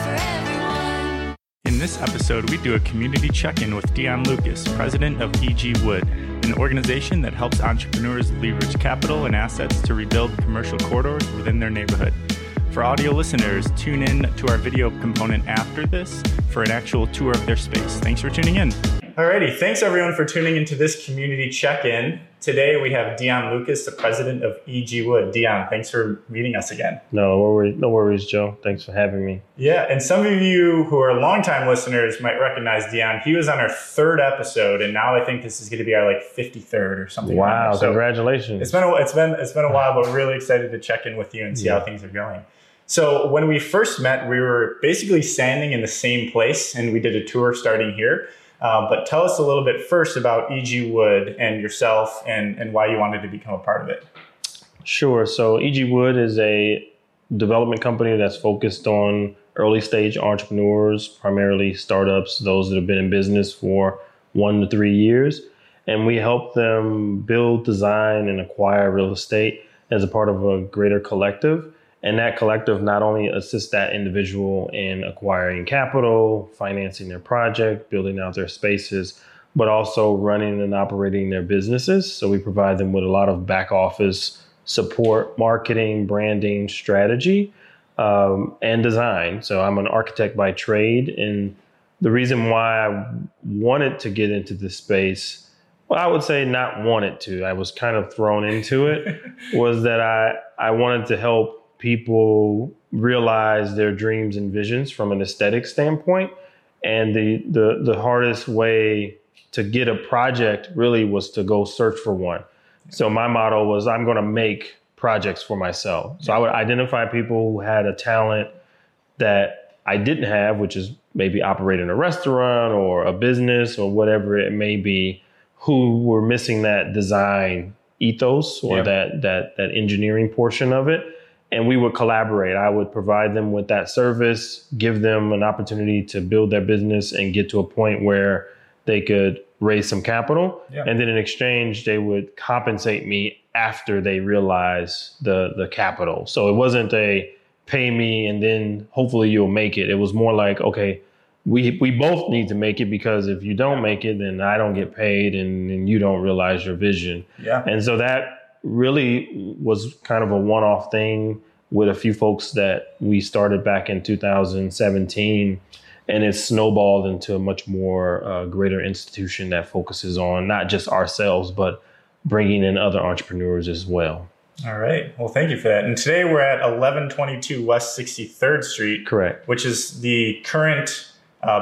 for everyone. In this episode, we do a community check-in with Dion Lucas, president of EG Wood, an organization that helps entrepreneurs leverage capital and assets to rebuild commercial corridors within their neighborhood. For audio listeners, tune in to our video component after this for an actual tour of their space. Thanks for tuning in. Alrighty, thanks everyone for tuning into this community check-in. Today we have Dion Lucas, the president of EG Wood. Dion, thanks for meeting us again. No worries, Joe. Thanks for having me. Yeah, and some of you who are longtime listeners might recognize Dion. He was on our third episode, and now I think this is going to be our 53rd or something. Wow! Like that. So congratulations. It's been a while, but we're really excited to check in with you and see how things are going. So when we first met, we were basically standing in the same place, and we did a tour starting here. But tell us a little bit first about EG Wood and yourself and why you wanted to become a part of it. Sure. So EG Wood is a development company that's focused on early stage entrepreneurs, primarily startups, those that have been in business for 1 to 3 years. And we help them build, design, and acquire real estate as a part of a greater collective. And that collective not only assists that individual in acquiring capital, financing their project, building out their spaces, but also running and operating their businesses. So we provide them with a lot of back office support, marketing, branding, strategy, and design. So I'm an architect by trade. And the reason why I wanted to get into this space, well, I would say not wanted to, I was kind of thrown into it, was that I wanted to help people realize their dreams and visions from an aesthetic standpoint. And the hardest way to get a project really was to go search for one. So my motto was, I'm going to make projects for myself. So I would identify people who had a talent that I didn't have, which is maybe operating a restaurant or a business or whatever it may be, who were missing that design ethos or that engineering portion of it. And we would collaborate. I would provide them with that service, give them an opportunity to build their business and get to a point where they could raise some capital. Yeah. And then in exchange, they would compensate me after they realize the capital. So it wasn't a pay me and then hopefully you'll make it. It was more like, okay, we both need to make it, because if you don't make it, then I don't get paid and you don't realize your vision. Yeah. And so that really was kind of a one-off thing with a few folks that we started back in 2017, and it snowballed into a much more greater institution that focuses on not just ourselves, but bringing in other entrepreneurs as well. All right. Well, thank you for that. And today we're at 1122 West 63rd Street. Correct. Which is the current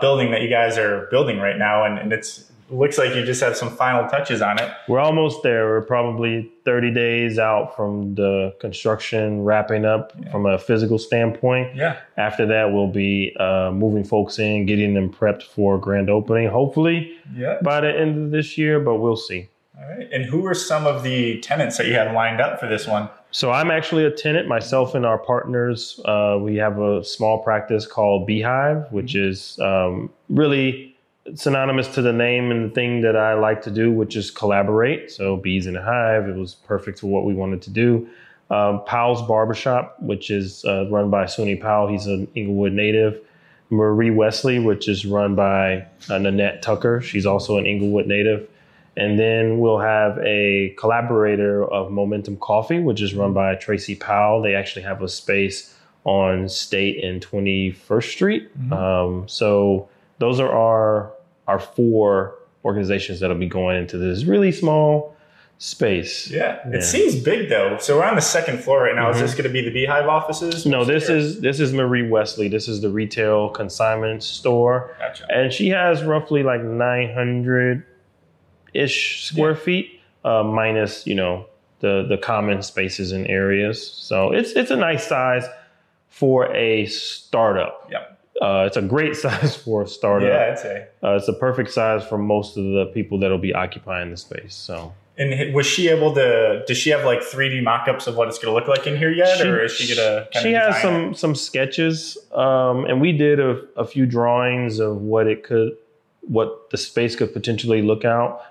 building that you guys are building right now. And it's looks like you just have some final touches on it. We're almost there. We're probably 30 days out from the construction wrapping up from a physical standpoint. Yeah. After that, we'll be moving folks in, getting them prepped for grand opening, hopefully by the end of this year, but we'll see. All right. And who are some of the tenants that you have lined up for this one? So I'm actually a tenant myself and our partners. We have a small practice called Beehive, which is really synonymous to the name and the thing that I like to do, which is collaborate. So bees in a hive, it was perfect for what we wanted to do. Powell's Barbershop, which is run by Sunny Powell. He's an Englewood native. Marie Wesley, which is run by Nanette Tucker. She's also an Englewood native. And then we'll have a collaborator of Momentum Coffee, which is run by Tracy Powell. They actually have a space on State and 21st Street. Mm-hmm. So those are our four organizations that'll be going into this really small space. Yeah. It seems big though. So we're on the second floor right now. Mm-hmm. Is this going to be the Beehive offices? No, this is Marie Wesley. This is the retail consignment store. Gotcha. And she has roughly 900-ish square feet, minus, the common spaces and areas. So it's a nice size for a startup. Yep. It's a great size for a startup. Yeah, I'd say. It's the perfect size for most of the people that'll be occupying the space. So. And was she able to, does she have like 3D mock-ups of what it's going to look like in here yet? Or is she going to? She has some sketches. And we did a few drawings of what the space could potentially look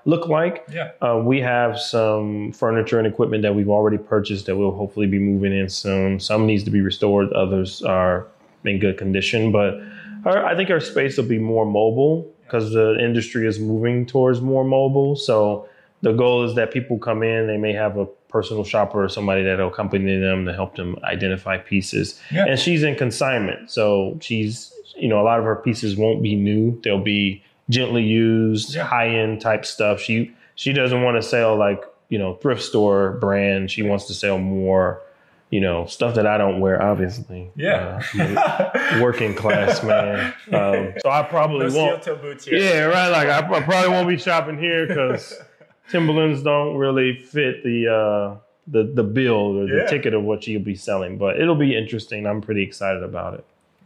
like. Yeah. We have some furniture and equipment that we've already purchased that we'll hopefully be moving in soon. Some needs to be restored. Others are in good condition, but I think our space will be more mobile because the industry is moving towards more mobile. So the goal is that people come in, they may have a personal shopper or somebody that'll accompany them to help them identify pieces. Yeah. And she's in consignment. So she's, a lot of her pieces won't be new. They'll be gently used, high-end type stuff. She doesn't want to sell thrift store brand. She wants to sell more, stuff that I don't wear, obviously. Yeah. Working class, man. So I probably won't. Steel-toe boots here. Yeah, right. Like I probably won't be shopping here because Timberlands don't really fit the bill or the ticket of what you'll be selling, but it'll be interesting. I'm pretty excited about it.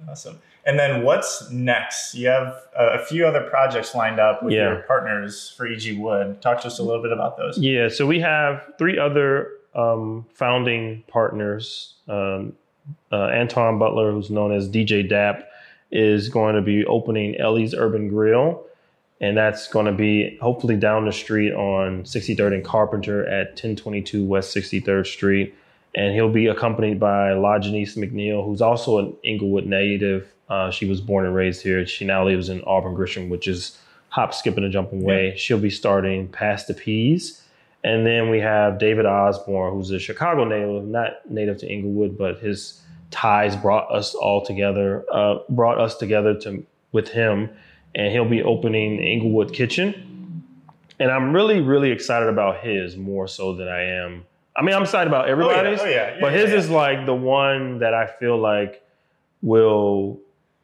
Awesome. And then what's next? You have a few other projects lined up with your partners for EG Wood. Talk to us a little bit about those. Yeah. So we have three other founding partners. Anton Butler, who's known as DJ Dapp, is going to be opening Ellie's Urban Grill. And that's going to be hopefully down the street on 63rd and Carpenter at 1022 West 63rd Street. And he'll be accompanied by LaGianise McNeil, who's also an Englewood native. She was born and raised here. She now lives in Auburn Grisham, which is hop, skip, and a jump away. Yeah. She'll be starting Past the Peas. And then we have David Osborne, who's a Chicago native, not native to Englewood, but his ties brought us together with him. And he'll be opening Englewood Kitchen. And I'm really, really excited about his more so than I am. I mean, I'm excited about everybody's, but his is like the one that I feel like will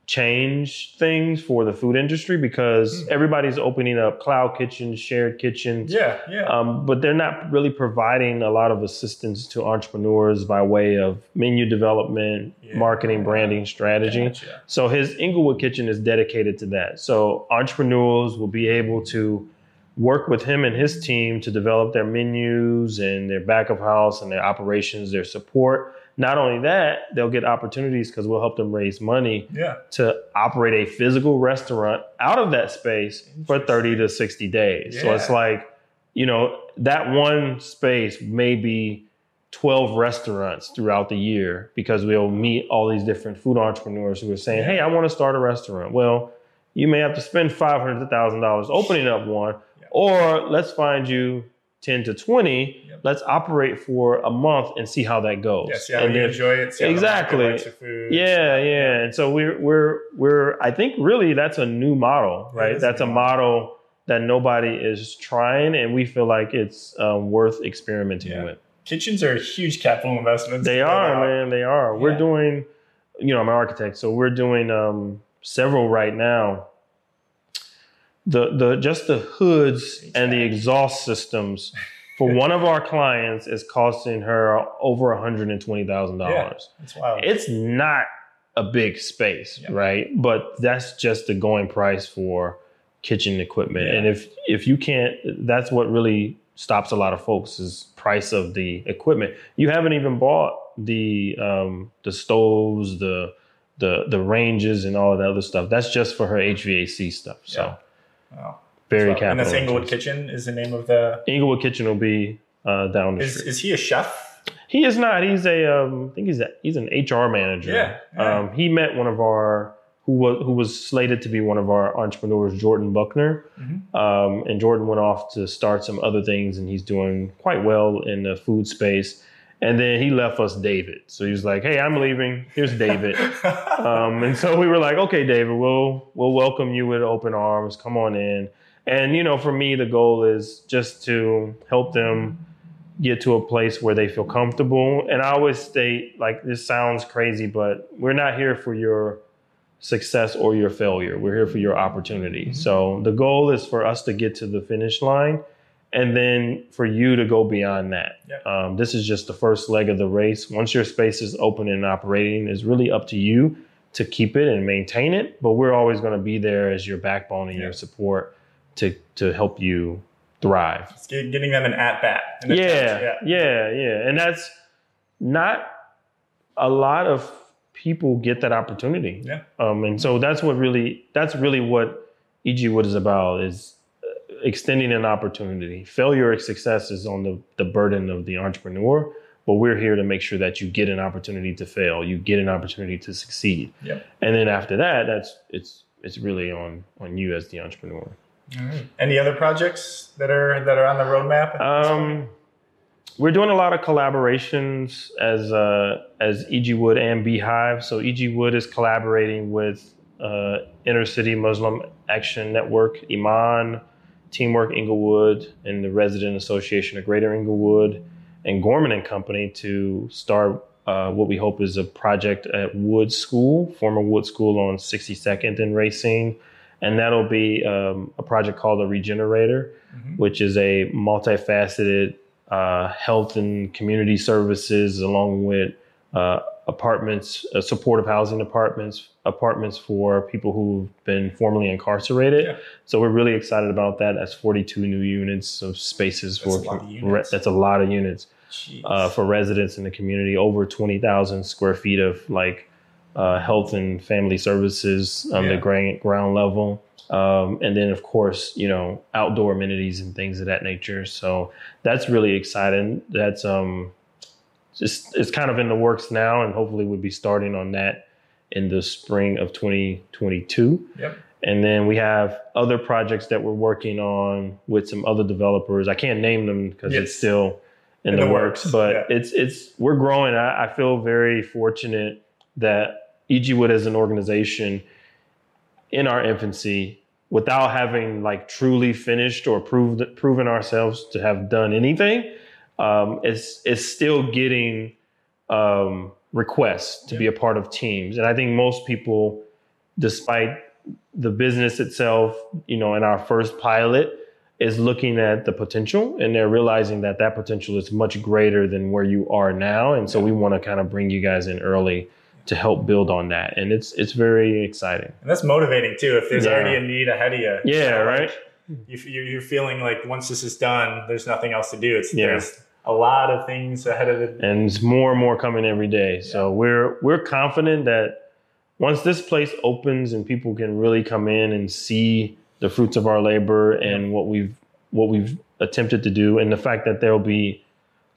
change things for the food industry because everybody's opening up cloud kitchens, shared kitchens. Yeah, yeah. But they're not really providing a lot of assistance to entrepreneurs by way of menu development, marketing, branding, strategy. Gotcha. So his Englewood Kitchen is dedicated to that. So entrepreneurs will be able to work with him and his team to develop their menus and their back of house and their operations, their support. Not only that, they'll get opportunities because we'll help them raise money to operate a physical restaurant out of that space for 30 to 60 days. Yeah. So it's like, that one space may be 12 restaurants throughout the year because we'll meet all these different food entrepreneurs who are saying, hey, I want to start a restaurant. Well, you may have to spend $500,000 opening up one, or let's find you 10 to 20, let's operate for a month and see how that goes. Yes, yeah, and then, enjoy it. See exactly. How food, and so we're I think really that's a new model, right? That's a model that nobody is trying, and we feel like it's worth experimenting with. Kitchens are huge capital investments. They are, man. They are. Yeah. We're doing, I'm an architect, so we're doing several right now. Just the hoods and the exhaust systems for one of our clients is costing her over $120,000. Yeah, that's wild. It's not a big space, right? But that's just the going price for kitchen equipment. Yeah. And if you can't, that's what really stops a lot of folks is price of the equipment. You haven't even bought the stoves, the ranges, and all of that other stuff. That's just for her HVAC stuff. So. Yeah. Wow. Very capital. And that's Englewood Kitchen is the name of the... Englewood Kitchen will be down the street. Is he a chef? He is not. He's he's an HR manager. Yeah. He met one of our, who was slated to be one of our entrepreneurs, Jordan Buckner. Mm-hmm. And Jordan went off to start some other things, and he's doing quite well in the food space. And then he left us David. So he was like, hey, I'm leaving. Here's David. And so we were like, okay, David, we'll welcome you with open arms. Come on in. And, for me, the goal is just to help them get to a place where they feel comfortable. And I always state, like, this sounds crazy, but we're not here for your success or your failure. We're here for your opportunity. Mm-hmm. So the goal is for us to get to the finish line. And then for you to go beyond that. Yep. This is just the first leg of the race. Once your space is open and operating, it's really up to you to keep it and maintain it, but we're always going to be there as your backbone and your support to help you thrive. It's getting them an at-bat. Yeah. And that's not a lot of people get that opportunity. Yeah. And so that's really what EG Wood is about, is extending an opportunity. Failure or success is on the burden of the entrepreneur, but we're here to make sure that you get an opportunity to fail, you get an opportunity to succeed. Yep. And then after that, it's really on you as the entrepreneur. All right. Any other projects that are on the roadmap? We're doing a lot of collaborations as EG Wood and Beehive. So EG Wood is collaborating with Inner City Muslim Action Network, Iman, Teamwork Englewood, and the Resident Association of Greater Englewood, and Gorman and Company to start what we hope is a project at Wood School, former Wood School on 62nd in Racine. And that'll be a project called the Regenerator, mm-hmm. which is a multifaceted health and community services, along with apartments, supportive housing apartments for people who've been formerly incarcerated. Yeah. So we're really excited about that. That's 42 new units of spaces. That's a lot of units for residents in the community. Over 20,000 square feet of health and family services on the ground level. And then, of course, outdoor amenities and things of that nature. So that's really exciting. That's it's kind of in the works now, and hopefully we'll be starting on that in the spring of 2022. Yep. And then we have other projects that we're working on with some other developers. I can't name them because it's still in the works. But we're growing. I feel very fortunate that EG Wood as an organization, in our infancy, without having truly finished or proven ourselves to have done anything, it's still getting requests to be a part of teams. And I think most people, despite the business itself, in our first pilot, is looking at the potential, and they're realizing that potential is much greater than where you are now. And so we want to kind of bring you guys in early to help build on that. And it's very exciting. And that's motivating too, if there's already a need ahead of you. Yeah, right. You're feeling like once this is done, there's nothing else to do. There's a lot of things ahead of it. And it's more and more coming every day. Yeah. So we're confident that once this place opens and people can really come in and see the fruits of our labor and what we've attempted to do, and the fact that there'll be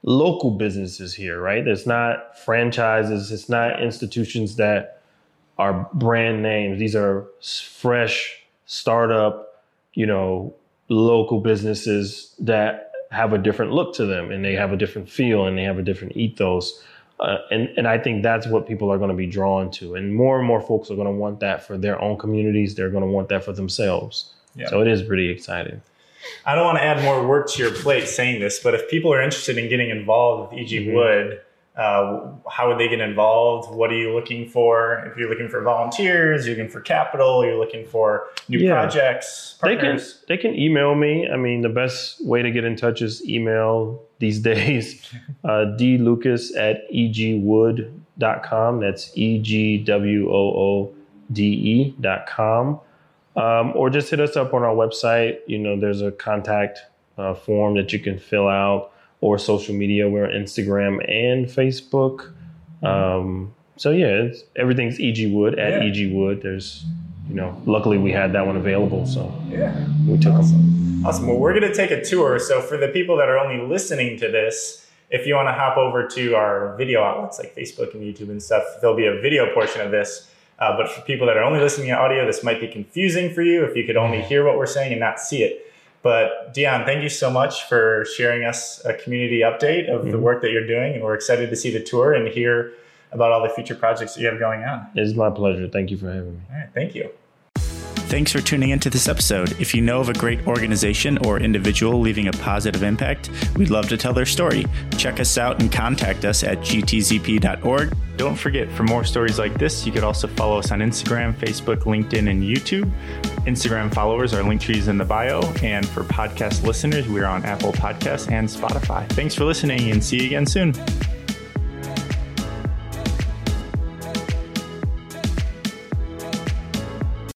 local businesses here, right? It's not franchises. It's not institutions that are brand names. These are fresh startup, local businesses that have a different look to them, and they have a different feel, and they have a different ethos. And I think that's what people are going to be drawn to. And more folks are going to want that for their own communities. They're going to want that for themselves. Yeah. So it is pretty exciting. I don't want to add more work to your plate saying this, but if people are interested in getting involved with EG mm-hmm. Wood, how would they get involved? What are you looking for? If you're looking for volunteers, you're looking for capital, you're looking for new projects, partners. They can email me. I mean, the best way to get in touch is email these days, dlucas@egwood.com. That's EGWOODE.com. Or just hit us up on our website. There's a contact form that you can fill out, or social media. We're on Instagram and Facebook. Everything's EG Wood EG Wood. There's, luckily we had that one available. So we took them. Awesome. Well, we're going to take a tour. So for the people that are only listening to this, if you want to hop over to our video outlets like Facebook and YouTube and stuff, there'll be a video portion of this. But for people that are only listening to audio, this might be confusing for you if you could only hear what we're saying and not see it. But Dion, thank you so much for sharing us a community update of the work that you're doing. And we're excited to see the tour and hear about all the future projects that you have going on. It's my pleasure. Thank you for having me. All right. Thank you. Thanks for tuning into this episode. If you know of a great organization or individual leaving a positive impact, we'd love to tell their story. Check us out and contact us at gtzp.org. Don't forget, for more stories like this, you could also follow us on Instagram, Facebook, LinkedIn, and YouTube. Instagram followers are link trees in the bio. And for podcast listeners, we're on Apple Podcasts and Spotify. Thanks for listening, and see you again soon.